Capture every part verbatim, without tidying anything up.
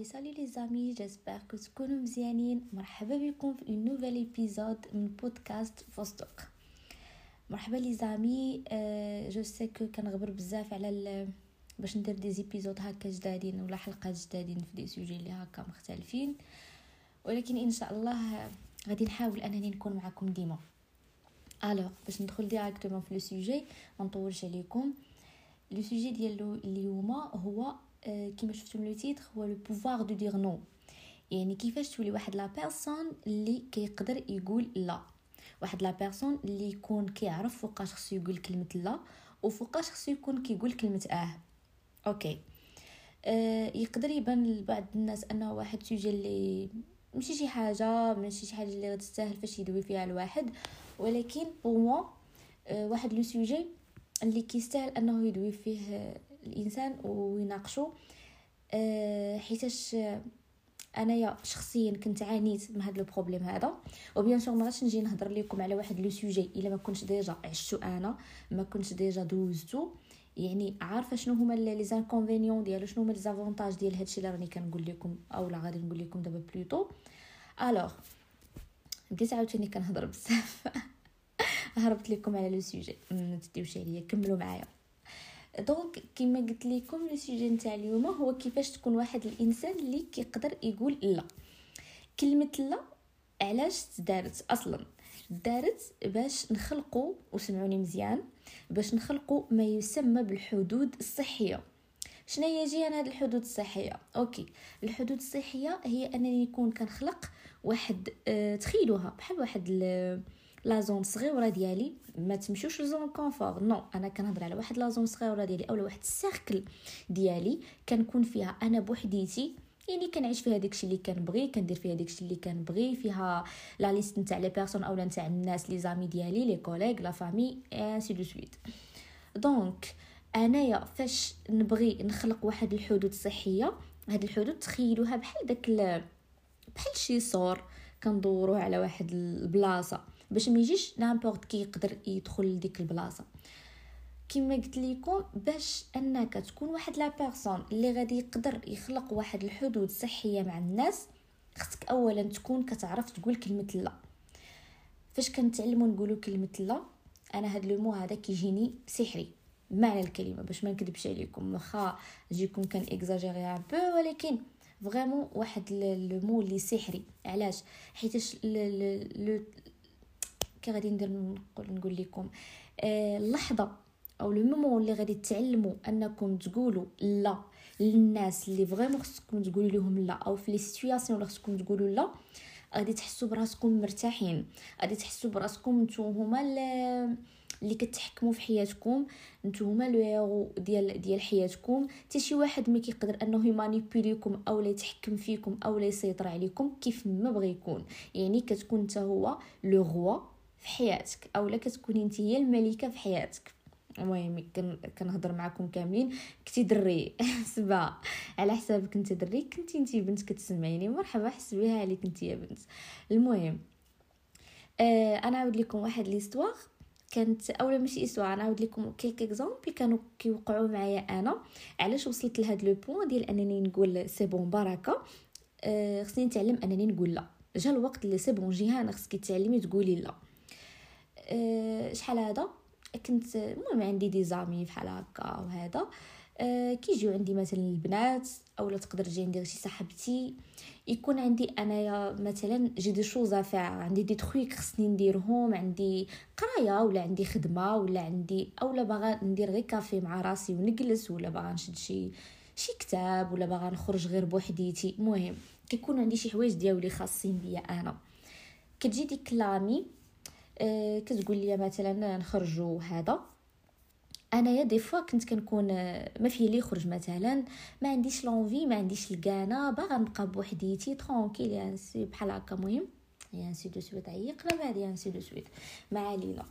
لي سالي لي زامي، جيسبر كو تكونوا مزيانين. مرحبا بكم في اون نوفيل ايبيزود من بودكاست فستق. مرحبا لي زامي، جو سي كو كنغبر بزاف على باش ندير دي ايبيزود هكا جدادين ولا حلقه جدادين في دي سوجي اللي هكا مختلفين، ولكن ان شاء الله غادي نحاول انني نكون معكم ديما. الوغ باش ندخل ديريكتومون في لو سوجي ما نطولش عليكم. لو سوجي ديالو اليوم هو كيما شفتوا من لو تيتر هو لو بوفوار دو دير نو، يعني كيفاش تولي واحد لا بيرسون اللي كيقدر يقول لا، واحد لا بيرسون اللي يكون كيعرف فوقاش خصو يقول كلمه لا وفوقاش خصو يكون كيقول كلمه اه. اوكي أه يقدر يبان لبعض الناس انه واحد سوجي اللي ماشي شي حاجه ماشي شي حاجه اللي غتستاهل فاش يدوي فيها الواحد، ولكن بومو أه واحد لو سوجي اللي كيستاهل انه يدوي فيه الانسان ويناقشه، أه حيتاش انايا شخصيا كنت عانيت من هذا لو بروبليم هذا. وبيان سور ما غاديش نجي نهضر لكم على واحد لو سوجي الا ما كنتش ديجا عشتو، انا ما كنتش ديجا دوزتو، يعني عارفه شنو هما لي زانكونفينيون ديالو، شنو هما لي زافونتاج ديال هادشي اللي راني كنقول لكم اولا غادي نقول لكم دابا بلوتو. الوغ بديت عاوتاني كنهضر بزاف هربت لكم على لو سوجي، ما تديوش عليا، كملوا معايا. دونك كما قلت لكم لو سوجي نتاع اليوم هو كيفاش تكون واحد الانسان اللي كيقدر يقول لا. كلمه لا علاش دارت اصلا؟ دارت باش نخلقوا، وسمعوني مزيان، باش نخلقوا ما يسمى بالحدود الصحيه. شنو هي جي انا هاد الحدود الصحيه؟ اوكي، الحدود الصحيه هي انني نكون كنخلق واحد اه تخيلوها بحال واحد لا زون صغيره ديالي، ما تمشوش لزون كونفور، نو انا كنهضر على واحد لا زون صغيره ديالي اولا واحد السيركل ديالي كنكون فيها انا بوحديتي، يعني كنعيش فيها داكشي اللي كنبغي، كندير فيها داكشي اللي كنبغي، فيها لا ليست نتاع لي بيرسون اولا نتاع الناس لي زامي ديالي لي كوليغ لا فامي انسي دو سويت. دونك انايا فاش نبغي نخلق واحد الحدود الصحيه، هاد الحدود تخيلوها بحال داك بحال شي صور كندورو على واحد البلاصه باش ما يجيش نامبورط كي يقدر يدخل لديك البلاصه. كما قلت لكم باش انك تكون واحد لا بيرسون اللي غادي يقدر يخلق واحد الحدود صحيه مع الناس، خصك اولا تكون كتعرف تقول كلمه لا. فاش كنتعلموا نقولوا كلمه لا، انا هاد لو مو هذا كيجيني سحري بمعنى الكلمه، باش ما نكذبش عليكم، واخا نجيكم كان اكزاجيري ان بو، ولكن فريمون واحد لو مو اللي سحري. علاش؟ حيتاش كي غادي ندير نقول نقول لكم اللحظه او لو مومون اللي غادي تعلموا انكم تقولوا لا للناس اللي فريمون خصكم تقولوا لهم لا، او في لي سيتوياسيون اللي خصكم تقولوا لا، غادي تحسوا براسكم مرتاحين، غادي تحسوا براسكم نتوما اللي كتحكموا في حياتكم، نتوما لو هيرو ديال ديال حياتكم. حتى شي واحد ما كيقدر انه يمانيبيليكم او لا يتحكم فيكم او لا يسيطر عليكم كيف ما بغى يكون، يعني كتكون انت هو لو روا في حياتك اولا كتكوني انت هي الملكه في حياتك. المهم كنهضر معكم كاملين، كنتي دري سبا على حسابك، انت دري كنتي انت بنت كتسمعيني، مرحبا حس بها عليك انت يا بنت. المهم آه انا عاود لكم واحد ليستوار كانت اولا ماشي استوار، انا عاود لكم كيلك اكزامبل كانوا كيوقعوا معايا انا علاش وصلت لهاد لو بوين ديال انني نقول سي بون بركه. آه خصني نتعلم انني نقول لا، جا الوقت اللي سي بون جيهان خصك تعلمي تقولي لا. أه شحال هذا كنت المهم عندي دي زامي بحال هكا وهذا أه كيجيو عندي مثلا البنات اولا تقدر تجي عندي شي صاحبتي، يكون عندي انايا مثلا جي دي شوز افا، عندي دي ترويك خصني نديرهم، عندي قرايه ولا عندي خدمه ولا عندي اولا باغا ندير غير كافي مع راسي ونجلس، ولا باغا نشد شي شي كتاب، ولا باغا نخرج غير بوحديتي. المهم كيكون عندي شي حوايج ديالي خاصين بيا انا. كتجي ديك لامي كتقول لي مثلا نخرجوا هذا، انايا دي فوا كنت كنكون ما في لي خرج مثلا، ما عنديش لونفي، ما عنديش الكانه، باغا نبقى بوحديتي ترونكيل يعني بحال هكا. المهم يعني سي دو سويت عيقنا بعد يعني سي دو سويت ما علينا.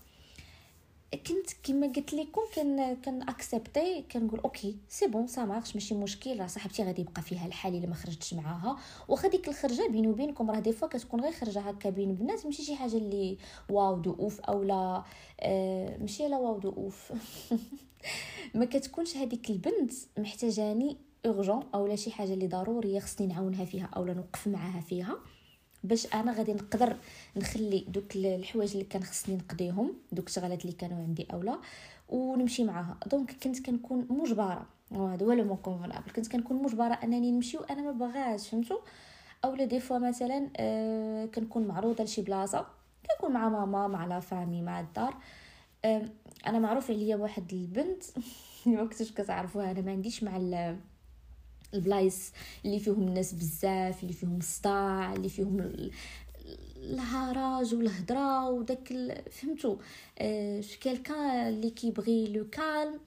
كنت كما قلت لكم كان كان اكسبتي، كنقول اوكي سي بون سا مارش ماشي مشكل، راه صاحبتي غادي يبقى فيها الحال الا ما خرجتش معاها. واخا ديك الخرجه بيني وبينكم راه دي فوا كتكون غير خرجه هكا بين بنات، ماشي شي حاجه اللي واو دوف اولا آه ماشي لا واو دوف ما كتكونش هذيك البنت محتاجاني urgent اولا شي حاجه اللي ضروريه خصني نعاونها فيها اولا نوقف معاها فيها باش انا غادي نقدر نخلي دوك الحوايج اللي كان خصني نقضيهم دوك الشغلات اللي كانوا عندي اولا ونمشي معاها. دونك كنت كنكون مجبره، وهذا هو لو مون كونفونابل، كنت كنكون مجبره انني نمشي وانا ما باغاش، فهمتوا؟ اولا دي فوا مثلا آه كنكون معروضه لشي بلاصه، كنكون مع ماما مع لا فامي مع الدار. آه انا معروف عليا واحد البنت ما كنتش كتعرفوها، انا ما عنديش مع البلايص اللي فيهم الناس بزاف، اللي فيهم الصداع، اللي فيهم الهراج والهضره وداك، فهمتوا؟ آه كالكا اللي كيبغي لو كالم.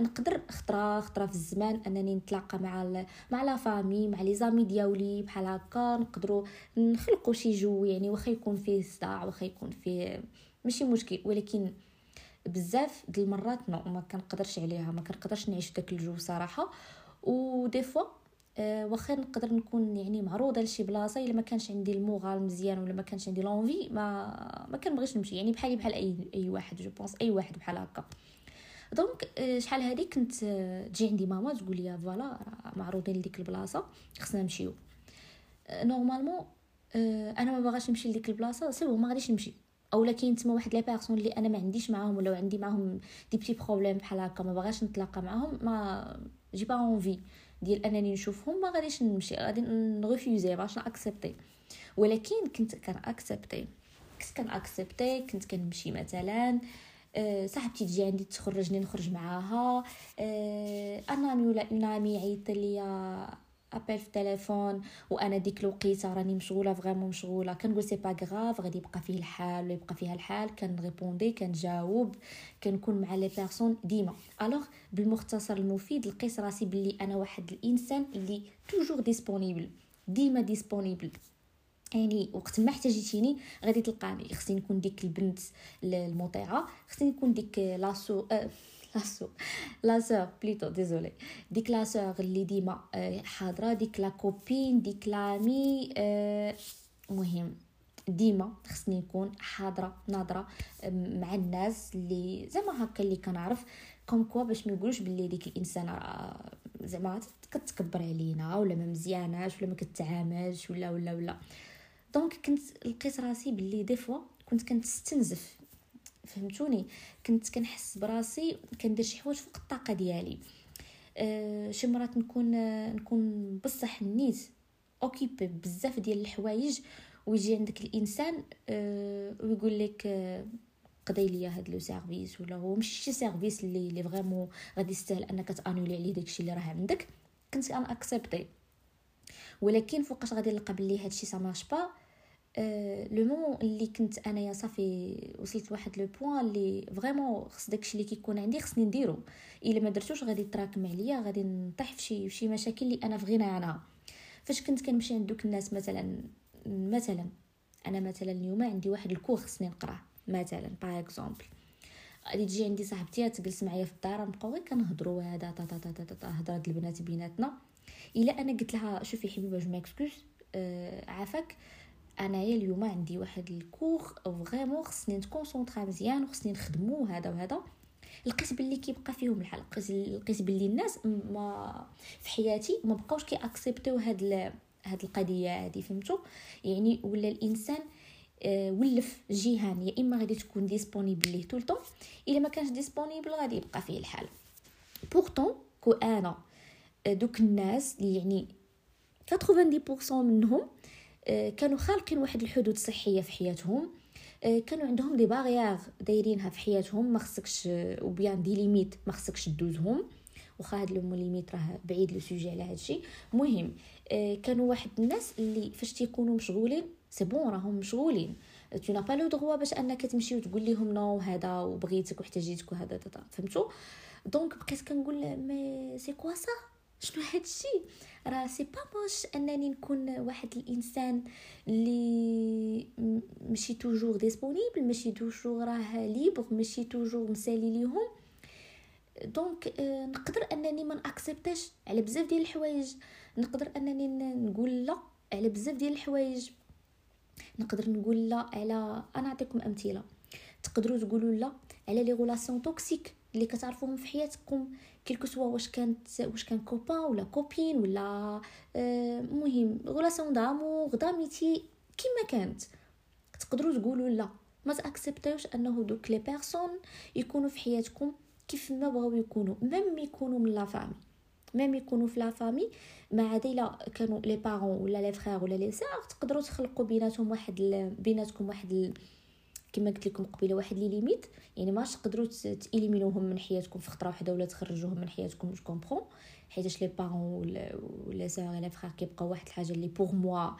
نقدر خطره خطره في الزمان انني نتلاقى مع مع لا فامي مع لي زامي دياولي بحال هكا، نقدروا نخلقوا شي جو يعني واخا يكون فيه صداع واخا يكون فيه ماشي مشكل، ولكن بزاف د المرات نو ما كنقدرش عليها، ما كنقدرش نعيش داك الجو صراحه. ودي فوا واخا نقدر نكون يعني معروضه لشي بلاصه، الا ما كانش عندي المغال مزيان ولا ما كانش عندي لونفي ما ما كنبغيش نمشي، يعني بحالي بحال اي اي واحد جو بونس اي واحد بحال هكا. دونك شحال هذه كنت تجي عندي ماما تقول لي فوالا معروضين لديك البلاصه خصنا نمشيو، نورمالمون انا ما باغاش نمشي لديك البلاصه سيبو ما غاديش نمشي، اولا كاين تما واحد لا بيرسون اللي انا ما عنديش معاهم ولا عندي معاهم دي بيتي بروبليم بحال هكا ما باغاش نتلاقى معاهم، ما جي با اونفي ديال انني نشوفهم، ما غاديش نمشي، غادي نغفيوزي باش ناكسبتي. ولكن كنت كناكسبتي كنت كناكسبتي كنت كنمشي مثلا أه صاحبتي تجي عندي تخرجني نخرج معاها، أه انا ولا انامي عيط ليا ابل في التليفون وانا ديك الوقيته راني مشغوله فريمون مشغوله، كنقول سي با غراف غادي يبقى فيه الحال ولا يبقى فيها الحال، كنريبوندي كنجاوب كنكون مع لي بيرسون ديما. الوغ بالمختصر المفيد لقيت راسي بلي انا واحد الانسان اللي توجور ديسپونيبل، ديما ديسپونيبل، يعني وقت ما احتاجتيني غادي تلقاني. خصني نكون ديك البنت المطيعه، خصني نكون ديك لاسو أه لاسو لاسو بليتو ديزولي ديك لاسو اللي ديما حاضره، ديك لا كوبين، ديك لامي، المهم أه ديما خصني نكون حاضره ناضره مع الناس اللي زعما هكا اللي كنعرف كوم كوا، باش ما يقولوش باللي ديك الانسان زعما كتكبر علينا ولا ما مزياناش ولا ما كتعاملش ولا ولا ولا. دونك كنت لقيت راسي باللي دي فوا كنت كنستنزف، فهمتوني؟ كنت كنحس براسي كندير شي حوايج فوق الطاقه ديالي. أه شي مرات نكون أه نكون بصح نيت اوكيبي بزاف ديال الحوايج، ويجي عندك الانسان أه ويقول لك أه قضي ليا هاد لو سيرفيس، ولا هو ماشي شي سيرفيس اللي اللي فريمون غادي يستاهل انك تانولي عليه داكشي اللي راه عندك. كنت ان اكسبتي، ولكن فوقاش غادي نلقى بلي هادشي سا مارش با أه لو مون اللي كنت انا يا صافي وصلت لواحد لو بوين اللي فريمون خص داكشي اللي كيكون عندي خصني نديرو، الا ما درتوش غادي تراكم عليا، غادي نطيح في شي مشاكل اللي انا فغنى عنها. فاش كنت كنمشي عند دوك الناس مثلا مثلا انا مثلا اليوم عندي واحد الكور خصني نقراه مثلا باغ اكزومبل، غادي تجي عندي صاحبتي تجلس معايا في الدار نبقاو غير كنهضروا هذا تا تا تا تا هضره د البنات بيناتنا، الا انا قلت لها شوفي حبيبه جو ماكسكوز أه عافاك انايا اليوم عندي واحد الكور فريمون خصني نكونسونطرا مزيان وخصني نخدمو هذا وهذا، لقيت باللي كيبقى فيهم الحال، لقيت باللي الناس ما في حياتي ما بقاوش كياكسبتيو هاد ال... هاد القضيه هادي، فهمتوا؟ يعني ولا الانسان ولف جهان، يا اما غادي تكون ديسپونيبل ليه طول الوقت، الا ما كانش ديسپونيبل غادي يبقى فيه الحال. بورطون كو انا دوك الناس اللي يعني تسعة وتسعين بالمية منهم كانوا خالقين واحد الحدود صحيه في حياتهم، كانوا عندهم دي باريير دايرينها في حياتهم، ما خصكش وبيان دي ليميت ما خصكش تدوزهم، واخا هاد لو ليميت راه بعيد لو سوجي على هادشي. المهم كانوا واحد الناس اللي فاش تيكونوا مشغولين سي بون راهم مشغولين، تو نا با لو دروا باش انك تمشي وتقول لهم نو هذا وبغيتك واحتاجيتك وهذا، فهمتوا؟ دونك بقيت كنقول مي سي كوا سا، شنو هادشي؟ راه سي با موش انني نكون واحد الانسان اللي ماشي توجور ديسپونيبل، ماشي توجور راه ليبر، ماشي توجور مسالي ليهم. دونك آه نقدر انني ما ناكسبتاش على بزاف ديال الحوايج، نقدر انني نقول لا على بزاف ديال الحوايج، نقدر نقول لا على، انا نعطيكم امثله، تقدروا تقولوا لا على لي غولاسيون توكسيك اللي كتعرفوهم في حياتكم، كلكم سوا واش كانت واش كان كوبا ولا كوبين ولا المهم غولاسيون دامو غداميتي كما كانت، تقدروا تقولوا لا، ما تاكسبتوش انه دوك لي بيرسون يكونوا في حياتكم كيف ما بغاو يكونوا، ميم يكونوا من لا فامي، ميم يكونوا في لا فامي، ما عاد الا كانوا لي بارون ولا لي فرير ولا لي سير تقدروا تخلقوا بيناتهم واحد بيناتكم واحد كما قلت لكم قبيله واحد لي ليميت، يعني ماش تقدروا تيليمينوهم من حياتكم في خطره واحده ولا تخرجوهم من حياتكم. جو كومبرون، حيتاش لي بارون ولا سير ولا فرير كيبقاو واحد الحاجه اللي بوغ موا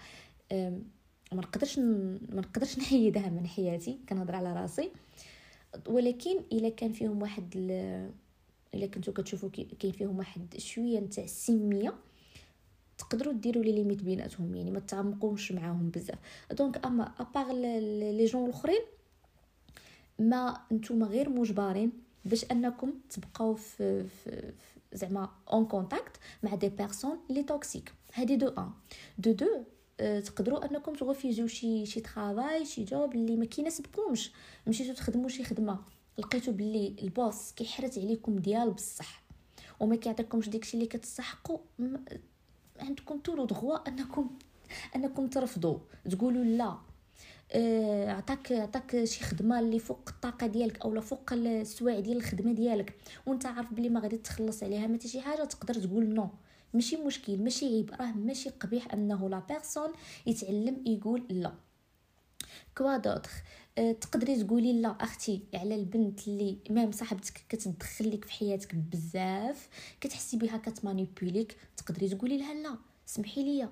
ما نقدرش ما نقدرش نحيدها من حياتي، كنهضر على راسي. ولكن الا كان فيهم واحد ال... الا كنتو كتشوفوا كاين فيهم واحد شويه نتاع السميه، تقدروا ديروا لي ليميت بيناتهم، يعني ما تعمقوش معاهم بزاف. دونك اما ابار لي جون الاخرين، ما نتوما غير مجبرين باش انكم تبقاو في, في... في... زعما اون كونتاكت مع دي بيرسون لي توكسيك. هادي دو ان دو دو تقدروا انكم تغفيزوا شي شي طرافاي شي جوب اللي ما كيناسبكمش، مشيتو تخدموا شي خدمه لقيتو بلي البوس كيحرت عليكم ديال بصح وما كيعطيكمش داكشي اللي كتستحقوا، عندكم طولو دغوا انكم انكم ترفضوا، تقولوا لا. عطاك عطاك شي خدمه اللي فوق الطاقه ديالك اولا فوق السوايع ديال الخدمه ديالك وانت عارف بلي ما غادي تخلص عليها ما حتى شي حاجه، تقدر تقول نو، ماشي مشكل، ماشي عيب، راه ماشي قبيح انه لا بيرسون يتعلم يقول لا. كوا دوطخ، أه تقدري تقولي لا اختي على البنت اللي مام صاحبتك كتدخل لك في حياتك بزاف، كتحسي بها كتمانيبيليك، تقدري تقولي لها لا سمحي لي.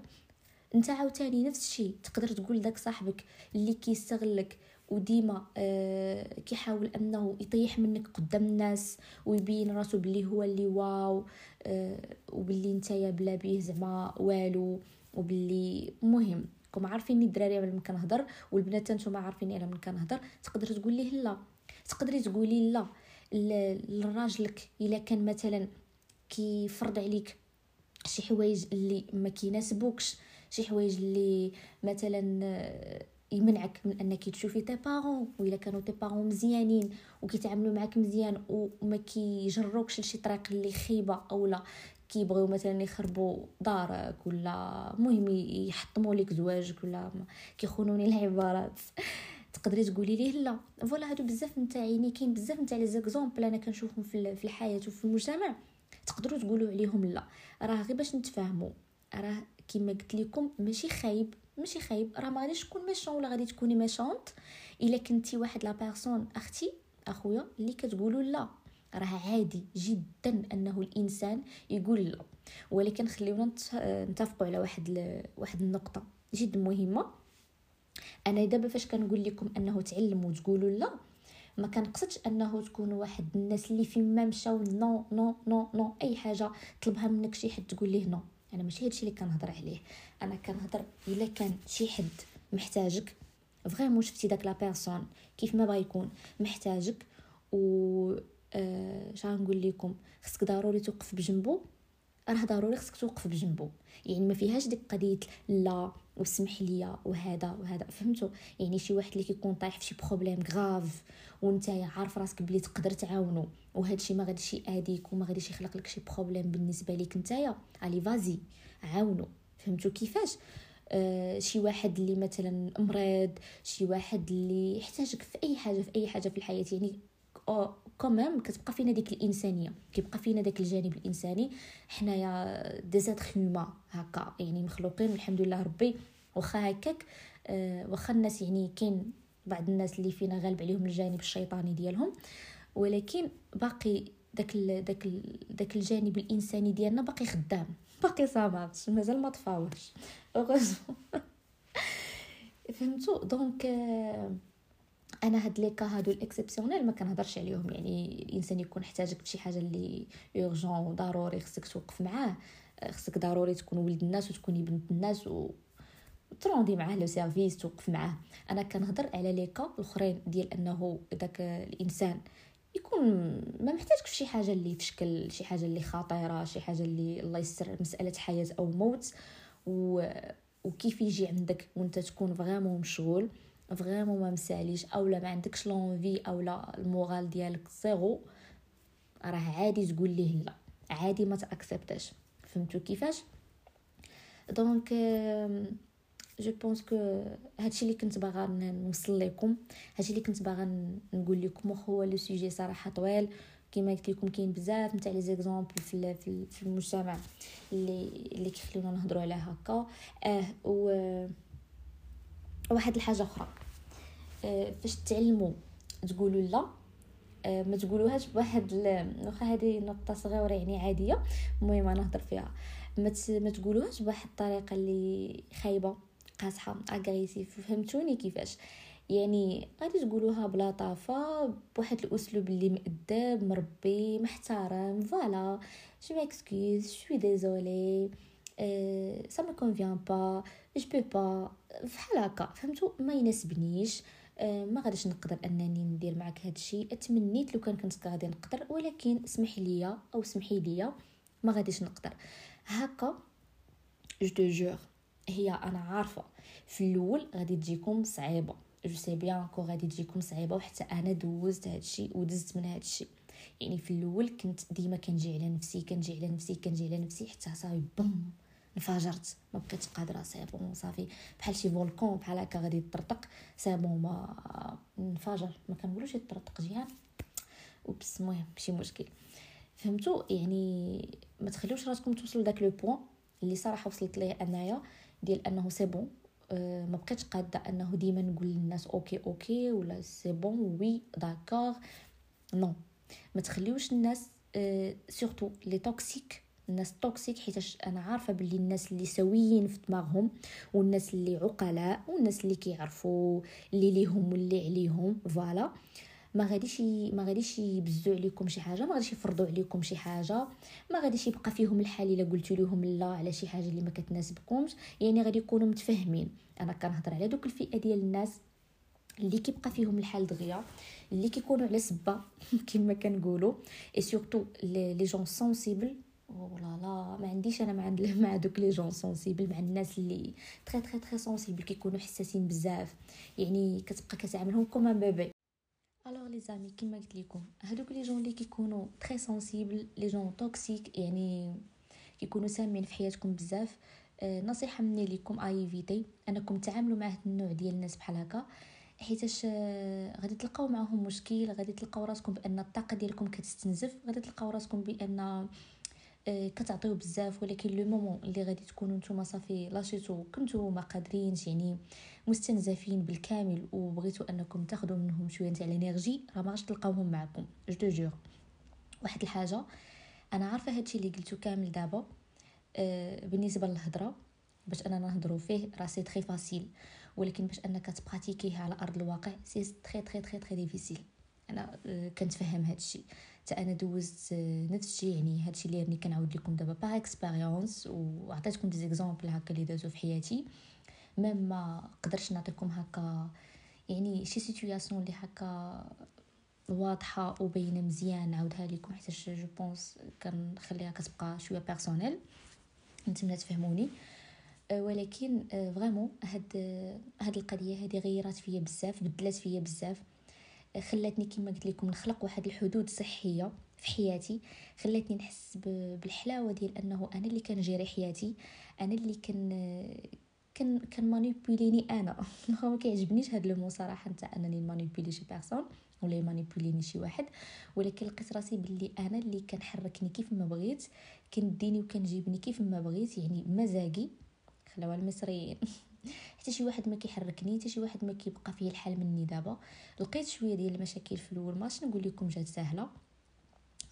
انت عاوتاني نفس الشيء، تقدر تقول داك صاحبك اللي كيستغلك وديما أه كيحاول انه يطيح منك قدام الناس ويبين راسو بلي هو اللي واو أه وبلي نتايا بلا بيه زعما والو، وبلي مهم كما عارفيني الدراري على من كنهضر والبنات نتوما عارفيني على من كنهضر. تقدر تقول ليه لا، تقدري تقولي لا لراجلك الا كان مثلا كيفرض عليك شي حوايج اللي ما كيناسبوكش، شي حوايج اللي مثلا يمنعك من انك تشوفي تي بارون، والا كانوا تي بارون مزيانين وكيتعاملوا معاك مزيان وما كيجروكش لشي طريق اللي خيبه اولا كيبغيو مثلا يخربوا دارك ولا مهم يحطموا لك زواجك ولا كيخونوني العبارات، تقدري تقولي ليه لا. فوالا هادو بزاف نتاع يعني كاين بزاف نتاع لي زيكزامبل انا كنشوفهم في في الحياه وفي المجتمع، تقدروا تقولوا عليهم لا. راه غير باش نتفاهموا، راه كما قلت لكم ماشي خايب ماشي خايب، راه ما غاديش تكون ميشون ولا غادي تكوني ميشونط الا كنتي واحد لا بيرسون اختي اخويا اللي كتقولوا لا. راه عادي جدا انه الانسان يقول لا، ولكن خليونا نتفقوا على واحد واحد النقطه جد مهمه. انا دابا فاش كنقول لكم انه تعلموا تقولوا لا، ما كنقصدش انه تكونوا واحد الناس اللي فيما مشاو نو نو نو نو اي حاجه طلبها منك شي حد تقول ليه نو. انا ماشي هادشي اللي كنهضر عليه، انا كنهضر الا كان شي حد محتاجك فريمون، شفتي داك لا بيرسون كيف ما بغا يكون محتاجك و آه شنو نقول لكم، خصك ضروري توقف بجنبه، راه ضروري خصك توقف بجنبه، يعني ما فيهاش ديك قضيه لا وسمح ليا وهذا وهذا، فهمتوا؟ يعني شي واحد اللي كيكون طايح في شي بروبليم غراف وانتيا عارف راسك بلي تقدر تعاونو وهذا الشيء ما غاديش ياديك وما غاديش يخلق لك شي بروبليم بالنسبه ليك نتايا، علي فازي عاونو، فهمتوا كيفاش؟ آه شي واحد اللي مثلا مريض، شي واحد اللي يحتاجك في اي حاجه في اي حاجه في الحياه، يعني او كومام كتبقى فينا ديك الانسانيه، كيبقى فينا داك الجانب الانساني. حنايا دي زيتر هومان هكا، يعني مخلوقين والحمد لله ربي، واخا هكاك أه واخا الناس يعني كاين بعض الناس اللي فينا غالب عليهم الجانب الشيطاني ديالهم، ولكن باقي داك ال داك ال داك الجانب الانساني ديالنا باقي خدام، باقي صامت، مازال ما طفاوش فهمتوا؟ دونك أه انا هاد لي كا هادو الاكسبسيونيل ما كنهضرش عليهم، يعني الانسان يكون احتاجك بشي حاجه اللي اورجون وضروري خصك توقف معاه، خصك ضروري تكون ولد الناس وتكوني بنت الناس وتروندي معاه لو سيرفيس، توقف معاه. انا كنهضر على لي كا الاخرين ديال انه داك الانسان يكون ما محتاجك في شي حاجه اللي في شكل شي حاجه اللي خطيره، شي حاجه اللي الله يستر مساله حياه او موت، و... وكيف يجي عندك وانت تكون فريمون مشغول فريمون ما مساليش اولا ما عندكش لونفي اولا المورال ديالك صغو، راه عادي تقول ليه لا، عادي ما تاكسبتاش. فهمتوا كيفاش؟ دونك جو بونس كو هادشي اللي كنت باغا نوصل لكم، هادشي اللي كنت باغا نقول لكم. هو لو سوجي صراحه طويل كما قلت لكم، كاين بزاف نتاع لي زيكزامبل في في المجتمع اللي اللي كيخليونا نهضروا على هكا. اه و واحد الحاجه اخرى، اه فاش تعلموا تقولوا لا، اه ما تقولوهاش بواحد واخا هذه نقطه صغيره يعني عاديه، المهم انا نهضر فيها، ما ما تقولوهاش بواحد الطريقه اللي خايبه قاصحه اغريسيف. فهمتوني كيفاش؟ يعني غادي تقولوها بلطافه، بواحد الاسلوب اللي مؤدب مربي محترم. فوالا جو ميكسكوز، شوي ديزولي، أه، سا ما كونفيان با، جو بو با، فحال هكا. فهمتوا؟ ما يناسبنيش، أه، ما غاديش نقدر انني ندير معك هذا الشيء. اتمنيت لو كان كنت غادي نقدر، ولكن اسمح لي او سمحي لي ما غاديش نقدر هكا. جو دو جور، هي انا عارفه في الاول غادي تجيكم صعيبه، جو سي بيان كو غادي تجيكم صعيبه، وحتى انا دوزت هادشي ودزت من هادشي. يعني في الاول كنت ديما كنجي على نفسي كنجي على نفسي كنجي على نفسي حتى صافي بوم انفجرت، ما بقيتش قادره. سي بون صافي، بحال شي فولكون بحال هكا غادي تطرطق. سي بون ما انفجر، ما كنقولوش يطرطق جيهان اوبس، المهم ماشي مشكل. فهمتوا؟ يعني ما تخليوش راسكم توصلوا لذاك لو بوين اللي صراحه وصلت ليه انايا، ديال انه سي بون ما بقيتش قاده انه ديما نقول للناس اوكي اوكي ولا سي بون وي داكور نو. ما تخليوش الناس سورتو لي توكسيك، الناس توكسيك، حيتاش انا عارفه باللي الناس اللي سويين في دماغهم، والناس اللي عقلاء، والناس اللي كيعرفوا اللي ليهم واللي عليهم، فوالا ما غاديش ما غاديش يبزوا عليكم شي حاجه، ما غاديش يفرضوا عليكم شي حاجه، ما غاديش يبقى فيهم الحال الا قلتوا لهم لا على شي حاجه اللي ما كتناسبكمش. يعني غادي يكونوا متفاهمين. انا كنهضر على دوك الفئه ديال الناس اللي كيبقى فيهم الحال دغيا، اللي كيكونوا على سبه كما كنقولوا، اي سورتو لي جون سونسيبل. والله لا ما عنديش انا مع مع دوك لي جون سونسيبل، مع الناس اللي تري تري تري سونسيبل، كيكونوا حساسين بزاف. يعني كتبقى كتعاملهم كوما بيبي. الوغ لي زامي كما قلت لكم، هذوك لي جون اللي كيكونوا تري سونسيبل، لي جون توكسيك، يعني كيكونوا سامين في حياتكم بزاف. أه نصيحه مني لكم، ايفيتي انكم تعاملوا مع هذا النوع ديال الناس بحال هكا، حيتاش غادي تلقاو معهم مشكل، غادي تلقاو راسكم بان الطاقه ديالكم كتستنزف، غادي تلقاو راسكم بان كتعطيو بزاف، ولكن لو مومون اللي غادي تكونوا نتوما صافي لاشيتو، كنتو ما قادرينش، يعني مستنزفين بالكامل، وبغيتو انكم تاخذوا منهم شويه تاع الانرجي، راه ما غاش تلقاوهم معكم. جو دو جور، واحد الحاجه انا عارفه هادشي اللي قلتو كامل دابا، أه بالنسبه للهضره باش انا نهضروا فيه راه سي تري فاسيل، ولكن باش انك تبراتيكيه على ارض الواقع سي تري تري تري تري ديفيسيل. انا كنتفهم هذا الشيء، حتى انا دوزت نفس الشيء. يعني هذا الشيء اللي راني كنعاود لكم دابا باغ اكسبيريونس، وعطيتكم دي زيكزامبل هكا اللي دازو في حياتي. ميم ما قدرتش نعطيكم هكا يعني شي سيتوياسيون اللي هكا واضحه وباينه مزيان، نعاودها لكم حيت جو بونس كنخليها كتبقى شويه بيرسونيل، نتمنى تفهموني. ولكن فريمون هاد هاد القضيه هذه غيرات فيا بزاف، بدلات فيا بزاف، خلاتني كما قلت لكم نخلق واحد الحدود صحيه في حياتي، خلاتني نحس بالحلاوه ديال انه انا اللي كنجيري حياتي، انا اللي كن كن كنمانيبيليني انا. ما كيعجبنيش هذا المو صراحه نتاع انني مانيبيلي شي بيرسون ولا يمانيبيليني شي واحد، ولكن لقيت راسي باللي انا اللي كنحركني كيف ما بغيت، كنديني وكنجيبني كيف ما بغيت، يعني مزاجي خلاو المصريين. حتى شي واحد ما كيحركني، حتى شي واحد ما كيبقى فيه الحال مني. دابا لقيت شويه ديال المشاكل في الاول، ماشي نقول لكم جات سهله،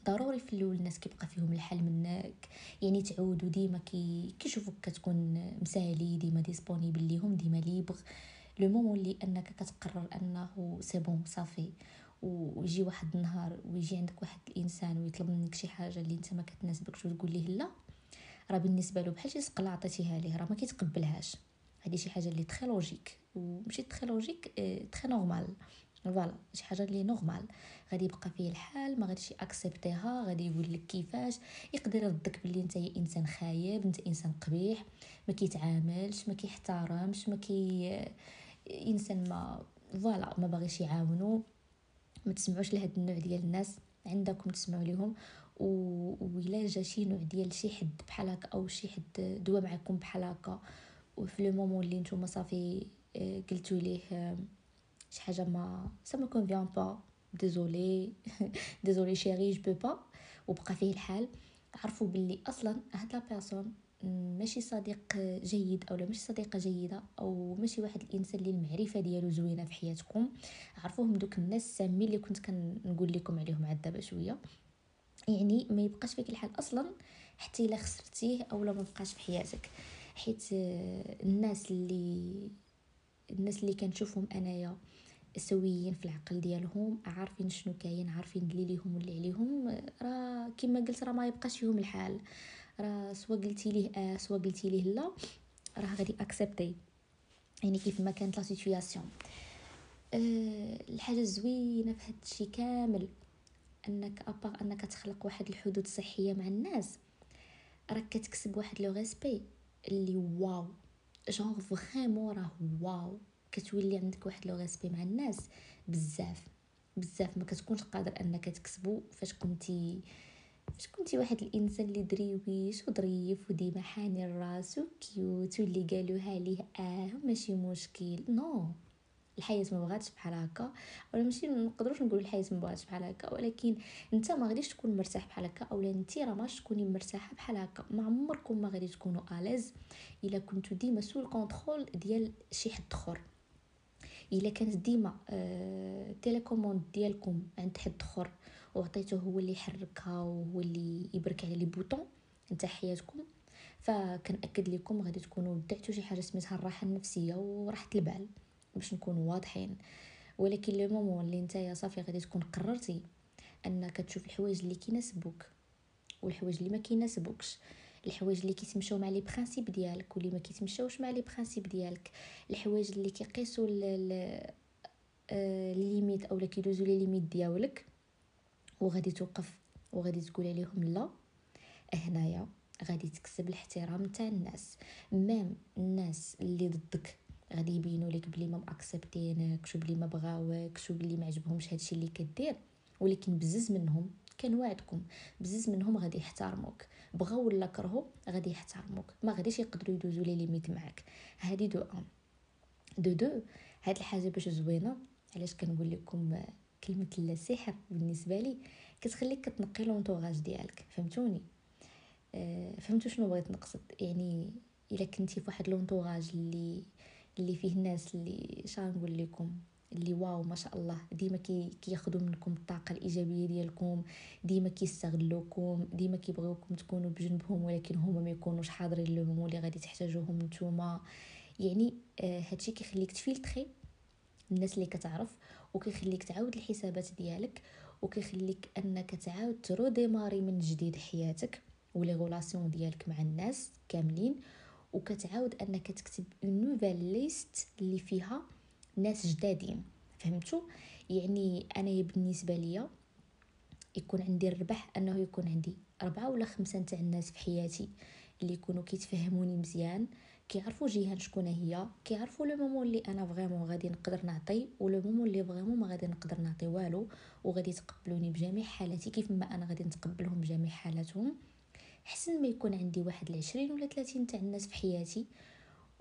ضروري في الاول الناس كيبقى فيهم الحال منك، يعني تعودوا ديما كي كيشوفوك كتكون مسالي، ديما ديسپونيبل ليهم، ديما ليبر. لو مومون اللي انك كتقرر انه سي بون صافي، ويجي واحد النهار ويجي عندك واحد الانسان ويطلب منك شي حاجه اللي انت ما كتناسبكش وتقول ليه لا، راه بالنسبه له بحال شي سقله عطيتيها ليه، راه ما كيتقبلهاش. هذه شي حاجه اللي تري لوجيك، وماشي تري لوجيك، تري نورمال. فوالا شي حاجه اللي نورمال، غادي يبقى فيه الحال، ما غاديش ياكسبتيها، غادي يقول لك كيفاش، يقدر يردك باللي انت يا انسان خايب، انت انسان قبيح، ما كيتعاملش، ما كيحترمش، ما كي انسان ما فوالا ما باغيش يعاونو. ما تسمعوش لهاد النوع ديال الناس، عندكم تسمعوا لهم. وإلا جا شي نوع ديال شي حد بحال هكا او شي حد دوا معكم بحال هكا وفي لو مومون اللي نتوما صافي قلتوا ليه شي حاجه ما سا ما كونفيان با ديزولي ديزولي شيري جو بو با وبقى فيه الحال، عرفوا باللي اصلا هاد لا بيرسون ماشي صديق جيد او لا ماشي صديقه جيده او ماشي واحد الانسان اللي المعرفه ديالو زوينه في حياتكم. عرفوهم دوك الناس السامين اللي كنت كنقول لكم عليهم عاد دابا شويه، يعني ما يبقاش فيك الحال اصلا حتى الا خسرتيه او لا ما بقاش في حياتك. حيت الناس اللي الناس اللي كنشوفهم انايا سويين في العقل ديالهم، عارفين شنو كاين، عارفين اللي ليهم واللي عليهم، راه كما قلت راه ما يبقاش فيهم الحال، راه سوا قلتي ليه اه سوا قلتي ليه لا راه غادي اكسبتي، يعني كيف ما كانت لا سيتوياسيون. أه الحاجه الزوينه في هذا الشيء كامل انك ابار انك تخلق واحد الحدود صحيه مع الناس، راك كتكسب واحد لو ريسبي اللي واو جونغ فريمون راه واو، كتولي عندك واحد لو ريسبي مع الناس بزاف بزاف ما كتكونش قادر انك تكسبو فاش كنتي فاش كنتي واحد الانسان اللي دريويش وظريف وديما حاني الراس وكيوت واللي قالوها ليه اه ماشي مشكل. نو no. الحياه ما بغاتش بحال هكا، ولا ماشي نقدروش نقولوا الحياه ما بغاتش بحال هكا، ولكن انت ما غاديش تكون مرتاح بحال هكا اولا انت راه ماش تكوني مرتاحه بحال هكا. ما عمركم ما غادي تكونوا اليز الا كنتو ديما سو الكونترول ديال شي حد اخر، الا كانت ديما آه تيليكوموند ديالكم عند حد اخر وعطيته هو اللي يحركها وهو اللي يبرك على لي بوطون نتاع حياتكم، فكنأكد لكم غادي تكونوا بدعتوا شي حاجه سميتها الراحه النفسيه وراحه البال باش نكونوا واضحين. ولكن لو مومون اللي نتايا صافي غادي تكون قررتي انك تشوف الحوايج اللي كيناسبوك والحوايج اللي ما كيناسبوكش، الحوايج اللي كيتمشاو مع لي برينسيپ ديالك واللي ما كيتمشاوش مع لي برينسيپ ديالك، الحوايج اللي كيقيسوا ليميت اولا كيدوزوا لي ليميت ديالك وغادي توقف وغادي تقول عليهم لا. هنايا غادي تكسب الاحترام تاع الناس، مام الناس اللي ضدك غادي يبينوا لك بلي ما ماكسبتينكش وبلي ما بغاوكش وبلي ما عجبهمش هادشي اللي كدير، ولكن بزز منهم كنوعدكم بزز منهم غادي يحترموك، بغاو ولا كرهو غادي يحترموك، ما غاديش يقدروا يدوزوا لي ليميت معاك. هادي دو ان دو دو هاد الحاجه باش زوينه، علاش كنقول لكم كلمه لا سحر بالنسبه لي كتخليك كتنقي لونطوراج ديالك. فهمتوني؟ أه فهمتوا شنو بغيت نقصد؟ يعني الا كنتي فواحد لونطوراج اللي اللي فيه الناس اللي شحال نقول لكم اللي واو ما شاء الله، ديما كي كياخذوا منكم الطاقه الايجابيه ديالكم، ديما كيستغلوكم، ديما كيبغيوكم تكونوا بجنبهم ولكن هما ما يكونوش حاضرين لهم واللي غادي تحتاجوهم نتوما، يعني آه هادشي كيخليك تفلتري الناس اللي كتعرف وكيخليك تعاود الحسابات ديالك وكيخليك انك تعاود تروديماري من جديد حياتك ولي غولاسيون ديالك مع الناس كاملين، وكتعاود انك تكتب نوفال ليست اللي فيها ناس جدادين. فهمتوا؟ يعني انا بالنسبه ليا يكون عندي الربح انه يكون عندي أربعة ولا خمسة نتاع الناس في حياتي اللي يكونوا كيتفهموني مزيان، كيعرفوا جيهان شكون هي، كيعرفوا لو مومون اللي انا فريمون غادي نقدر نعطي ولو مومون اللي فريمون ما غادي نقدر نعطي والو، وغادي يتقبلوني بجميع حالاتي كيف ما انا غادي نتقبلهم بجميع حالاتهم. حسن ما يكون عندي واحد العشرين ولا ثلاثين تاع الناس في حياتي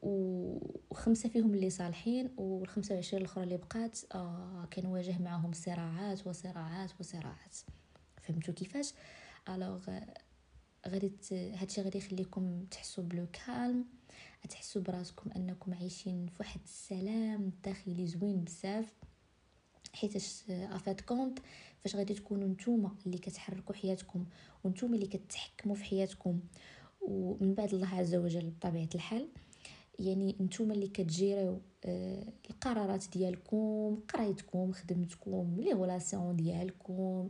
وخمسه فيهم اللي صالحين والخمسه وعشرين الاخرى اللي بقات آه كنواجه معهم صراعات وصراعات وصراعات. فهمتوا كيفاش؟ الوغ غادي هادشي غادي يخليكم تحسوا بلو كالم، تحسوا براسكم انكم عايشين في واحد السلام داخلي زوين بزاف، حيتاش افات كونت فاش غادي تكونوا نتوما اللي كتحركوا حياتكم وانتوما اللي كتحكموا في حياتكم، ومن بعد الله عز وجل بطبيعه الحال، يعني نتوما اللي كتجيريو آه القرارات ديالكم، قرايتكم، خدمتكم، لي غولاسيون ديالكم.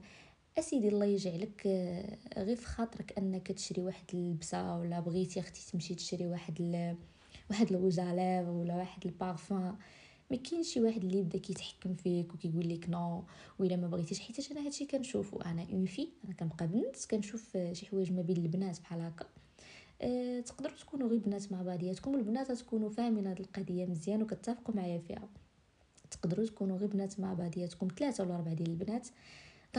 اسيدي الله يجعلك آه غير في خاطرك انك تشري واحد اللبسه ولا بغيتي اختي تمشي تشري واحد ال... واحد الوجاليف ولا واحد البارفان، ما كاينش شي واحد اللي بدا كيتحكم فيك وكيقول لك نو ولا ما بغيتيش. حيت انا هادشي كنشوفو، انا اون في انا كنبقى بنت كنشوف شي حوايج ما بين البنات بحال هكا. أه تقدروا تكونوا غير بنات مع بعضياتكم والبنات تكونوا فاهمين هاد القضيه مزيان وكتفقوا معايا فيها، تقدروا تكونوا غير بنات مع بعضياتكم ثلاثه ولا اربعه ديال البنات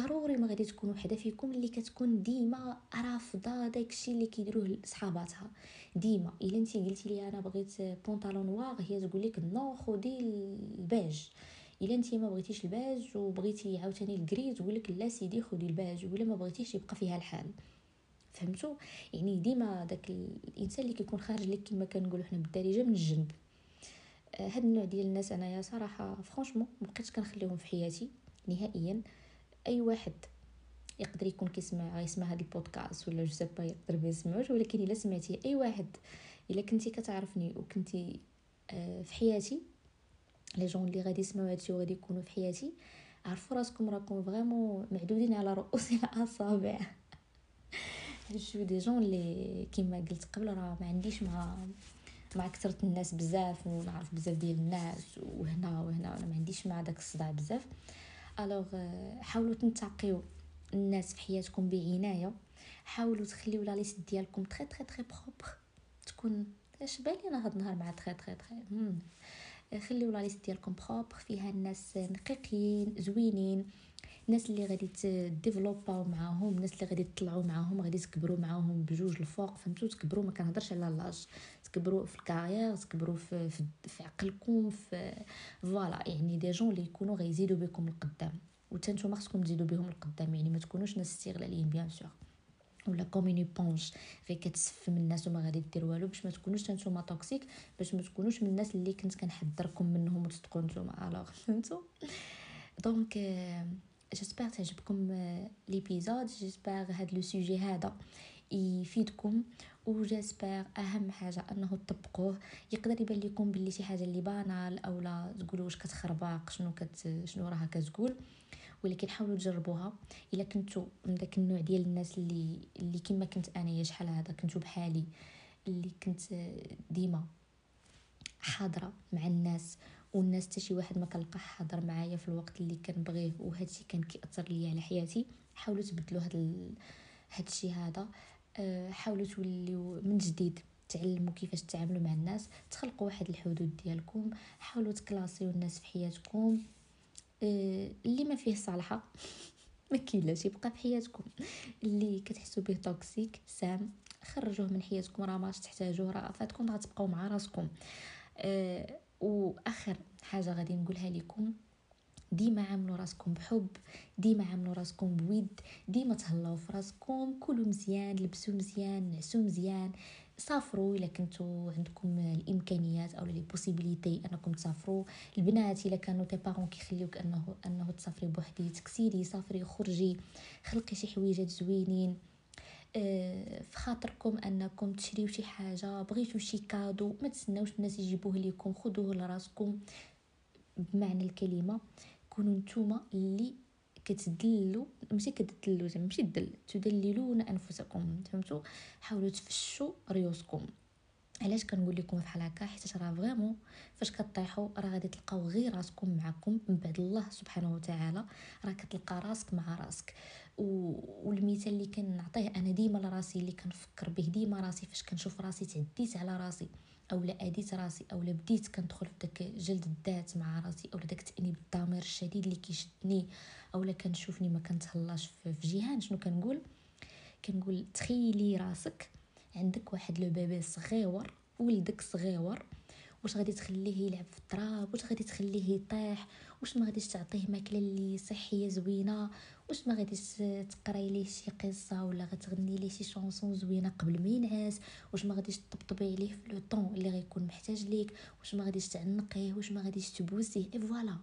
ضروري ما غادي تكون وحده فيكم اللي كتكون ديما رافضه داكشي اللي كيديروه صحاباتها. ديما الا انت قلتي لي انا بغيت بونطالون نوار، هي تقول لك نو خدي البيج. الا انت ما بغيتيش البيج وبغيتي عاوتاني الكري، تقول لك لا سيدي خدي البيج، ولا ما بغيتيش يبقى فيها الحال. فهمتوا؟ يعني ديما داك الانسان اللي كيكون خارج لك كما كنقولوا حنا بالدارجه من الجنب. هاد النوع ديال الناس انايا صراحه فرانشمون ما بقيتش كنخليهم في حياتي نهائيا. اي واحد يقدر يكون كيسمع يسمع هذا البودكاست ولا جو سي با يقدر ما يسمعوش، ولكن الا سمعتي اي واحد، الا كنتي كتعرفني وكنتي في حياتي، لي جون اللي غادي يسمعوا هادشي وغادي يكونوا في حياتي، عرفوا راسكم راكم فريمون معدودين على رؤوس الاصابع. شو دي جون اللي كما قلت قبل راه ما عنديش مع مع كثره الناس بزاف، ونعرف بزاف ديال الناس وهنا وهنا، انا ما عنديش مع داك الصداع بزاف. الوغ حاولوا تنتقيو الناس في حياتكم بعنايه، حاولوا تخليو لا ليست ديالكم تري تري تري بروبر. تكون اش بالي انا هاد النهار مع تري تري تري، خليو لا ليست ديالكم بروبر فيها الناس نقيقين زوينين، الناس اللي غادي تديفلوباو معاهم، الناس اللي غادي تطلعوا معاهم، غادي تكبروا معاهم بجوج الفوق. فهمتوا؟ تكبروا، ما كنهضرش على لاج، تكبروا في الكارير، تكبروا في في, في عقلكم، في فوالا. يعني دي جون اللي يكونوا غيزيدوا بكم القدام، وتا نتوما خصكم تزيدوا بهم القدام. يعني ما تكونوش ناس استغلاليين بيان سور، ولا كوميني بونش غير كتسف من الناس وما غادي دير والو، باش ما تكونوش تا نتوما توكسيك، باش ما تكونوش من الناس اللي كنت كنحذركم منهم وتصدقوا نتوما. الوغ فهمتوا؟ دونك جيسبر تعجبكم ليبيزود، جيسبر هاد لو سوجي هذا يفيدكم، وجيسبر اهم حاجه انه تطبقوه. يقدر يبان لكم باللي شي حاجه اللي بانال او لا تقولوا واش كتخرباق، شنو كت شنو راها كتقول، ولكن حاولوا تجربوها. الا كنتو من داك النوع ديال الناس اللي اللي كما كنت انايا شحال هذا، كنتو بحالي اللي كنت ديما حاضره مع الناس، والناس حتى شي واحد ما كنلقاه حاضر معايا في الوقت اللي كنبغيه، وهادشي كان كيأثر ليا على حياتي. حاولوا تبدلوا هاد ال... هادشي هذا. أه حاولوا توليو من جديد، تعلموا كيفاش تتعاملوا مع الناس، تخلقوا واحد الحدود ديالكم، حاولوا تكلاسيو الناس في حياتكم. أه اللي ما فيه صالحه ما كاينلاش يبقى في حياتكم، اللي كتحسوا به توكسيك سام خرجوه من حياتكم، راه ماش تحتاجوه، راه فاتكم غتبقاو مع راسكم. أه واخر حاجه غادي نقولها لكم، ديما عاملوا راسكم بحب، ديما عاملوا راسكم بود، ديما تهلاو في راسكم، كلوا مزيان، لبسوا مزيان، نعسوا مزيان، سافروا الا كنتوا عندكم الامكانيات او لي بوسيبيليتي انكم تسافروا. البنات الا كانوا تي بارون كيخليوك انه انه تسافري بوحدك، تكسيري، سافري، خرجي، خلقي شي حويجات زوينين في خاطركم، انكم تشريو شي حاجه، بغيتو شي كادو، ما تسناوش الناس يجيبوه لكم، خذوه لراسكم بمعنى الكلمه. كونوا نتوما اللي كتدلوا، ماشي كتدلوا زعما، ماشي دل، تدللون انفسكم. فهمتوا؟ حاولوا تفشوا ريوسكم. علاش كنقول لكم بحال هكا؟ حيت راه فريمون فاش كطيحوا راه غادي تلقاو غير راسكم معكم، من بعد الله سبحانه وتعالى راه كتلقى راسك مع راسك. والمثال اللي كنعطيه انا ديما لراسي، اللي كنفكر به ديما راسي، فاش كنشوف راسي تعديت على راسي او لا اديت راسي او لا بديت كندخل في داك جلد الذات مع راسي، او داك التانيب الضمير الشديد اللي كيشدني، او لا كنشوفني ما كنتهلاش في جهان، شنو كنقول؟ كنقول تخيلي راسك عندك واحد لو بيبي صغيور، ولدك صغيور، واش غادي تخليه يلعب في التراب؟ واش غادي تخليه يطيح؟ واش ما غاديش تعطيه ماكله اللي صحيه زوينه؟ واش ما غاديش تقراي ليه شي قصه ولا غتغني ليه شي شونسون زوينه قبل ما ينعس؟ واش ما غاديش تطبطبي عليه في لو طون اللي غيكون محتاج ليك؟ واش ما غاديش تعنقيه؟ واش ما غاديش تبوسيه؟ اي فوالا،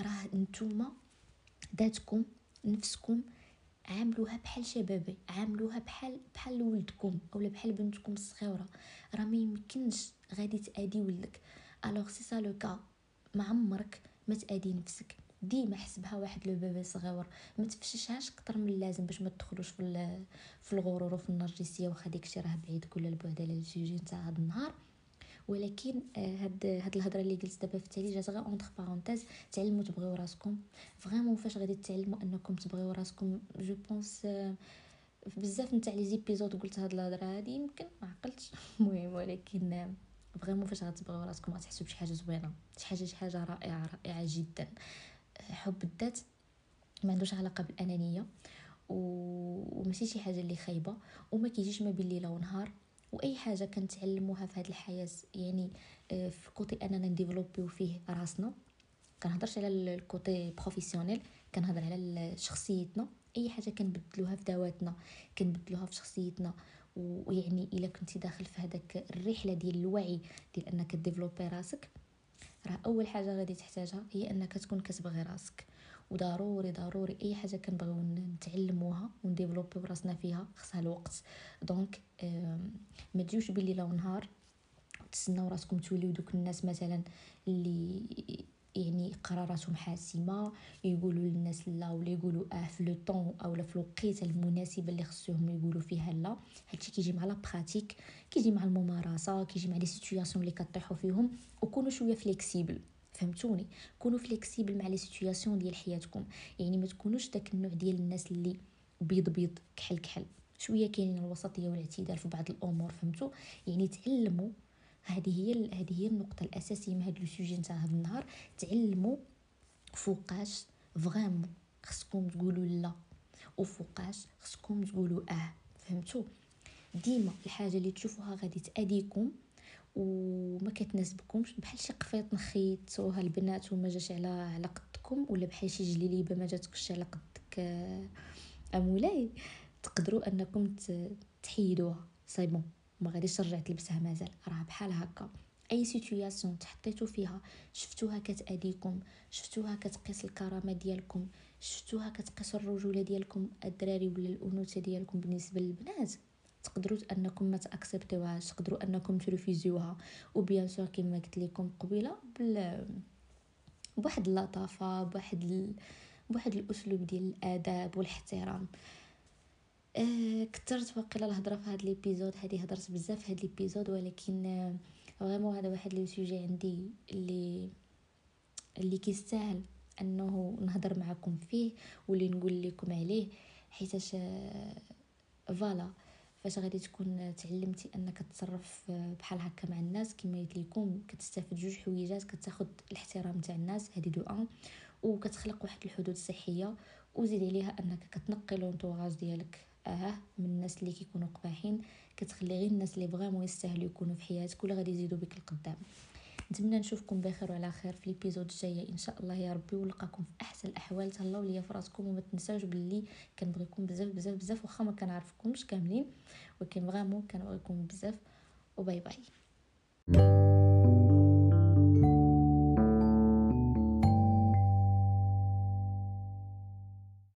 راه نتوما ذاتكم نفسكم عاملوها بحال شبابي، عاملوها بحال بحال ولدكم اولا بحال بنتكم الصغيره. راه ما يمكنش غادي تادي ولدك. الوغ سي سا لو كا، ما عمرك ما تادي نفسك، ديما حسبها واحد لو بيبي صغير، ما تفششهاش اكثر من اللازم باش ما تدخلوش في في الغرور وفي النرجسيه. واخا داكشي راه بعيد كل البعد على الجوجين تاع هذا النهار، ولكن هاد هاد الهضره اللي قلت دابا في التالي جات غير اونتر بارونتيز. تعلموا تبغيو راسكم فريمون. فاش غادي تعلموا انكم تبغيو راسكم، جو بونس بزاف نتاع لي زيبيزود قلت هاد الهضره هادي، يمكن ما عقلتش المهم، ولكن فريمون فاش غتبغيو راسكم غتحسوا بشي حاجه زوينه، شي حاجه شي حاجه رائعه رائعه جدا. حب الذات ما عندوش علاقه بالانانيه وماشي شي حاجه اللي خايبه وما كيجيش ما بين ليله ونهار. واي حاجه كنتعلموها في هذه الحياه يعني في كوتي اننا نديفلوبيو فيه راسنا، كنهضرش على الكوتي بروفيسيونيل، كنهضر على شخصيتنا. اي حاجه كنبدلوها في دواتنا كنبدلوها في شخصيتنا. ويعني الا كنتي داخل في هذاك الرحله ديال الوعي ديال انك ديفلوبي راسك، راه اول حاجه غادي تحتاجها هي انك تكون كتبغي راسك. وضروري ضروري اي حاجه كنبغيو نتعلموها ونديفلوبيو راسنا فيها خصها الوقت. دونك ما تجيوش بالليل ونهار تسناو راسكم توليو دوك الناس مثلا اللي يعني قراراتهم حاسمه، يقولوا للناس لا ولا يقولوا اه في لو طون اولا في الوقيته المناسبه اللي خصهم يقولوا فيها لا. هادشي كيجي مع لا براتيك، كيجي مع الممارسه، كيجي مع لي سيتوياسيون اللي كطيحوا فيهم. وكونوا شويه فليكسيبل، فهمتوني، كونوا فليكسيبل مع لي سيتوياسيون ديال حياتكم. يعني ما تكونوش داك النوع ديال الناس اللي بيض بيض كحل كحل، شويه كاينين الوسطيه والاعتدال في بعض الامور، فهمتوا؟ يعني تعلموا، هذه هي هذه هي النقطه الاساسيه من هذا لو سوجي نتاع هذا النهار. تعلموا فوقاش فريمون خصكم تقولوا لا وفوقاش خصكم تقولوا اه، فهمتوا؟ ديما الحاجه اللي تشوفوها غادي تاديكم وما كتناسبكمش، بحال شي قفيط نخيطوها البنات وما جاش على على قدكم، ولا بحال شي جليليبه ما جاتكش على قدك امولاي، تقدروا انكم تحيدوها. سي بون، ما غاديش ترجع تلبسها مازال. راه بحال هكا اي سيتوياسيون تحطيتو فيها، شفتوها كتاديكم، شفتوها كتقيس الكرامه ديالكم، شفتوها كتقيس الرجوله ديالكم الدراري ولا الانوثه ديالكم بالنسبه للبنات، تقدروا انكم ما تاكسبتوهاش، تقدروا انكم ترفيزيوها. وبيان سور كما قلت لكم قبيله، بال بواحد اللطافه، بواحد ال... بواحد الاسلوب ديال الاداب والاحترام. أه... كثرت واقيلا الهضره في هذا الابيزود، هذه هضرت بزاف في هذا الابيزود، ولكن فريمون هذا واحد لي سوجي عندي اللي اللي كيستاهل انه نهضر معكم فيه واللي نقول لكم عليه، حيتاش فوالا فاش غادي تكون تعلمتي انك تتصرف بحال هكا مع الناس كما قلت لكم، كتستافد جوج حويجات. كتاخذ الاحترام تاع الناس، هذه دو ان، وكتخلق واحد الحدود صحيه، وزيد عليها انك كتنقي لونطوراج ديالك اه من الناس اللي كيكونوا قباحين، كتخلي غير الناس اللي بغاو يستاهلوا يكونوا في حياتك ولا غادي يزيدوا بك القدام. نتمنى نشوفكم بخير وعلى خير في الابيزود الجايه ان شاء الله يا ربي، ونلقاكم في احسن الاحوال. تهلاو ليا في راسكم، وما تنساوش باللي كنبغيكم بزاف بزاف بزاف، واخا ما كنعرفكمش كاملين، ولكن فريمون كنبغيكم بزاف. وباي باي.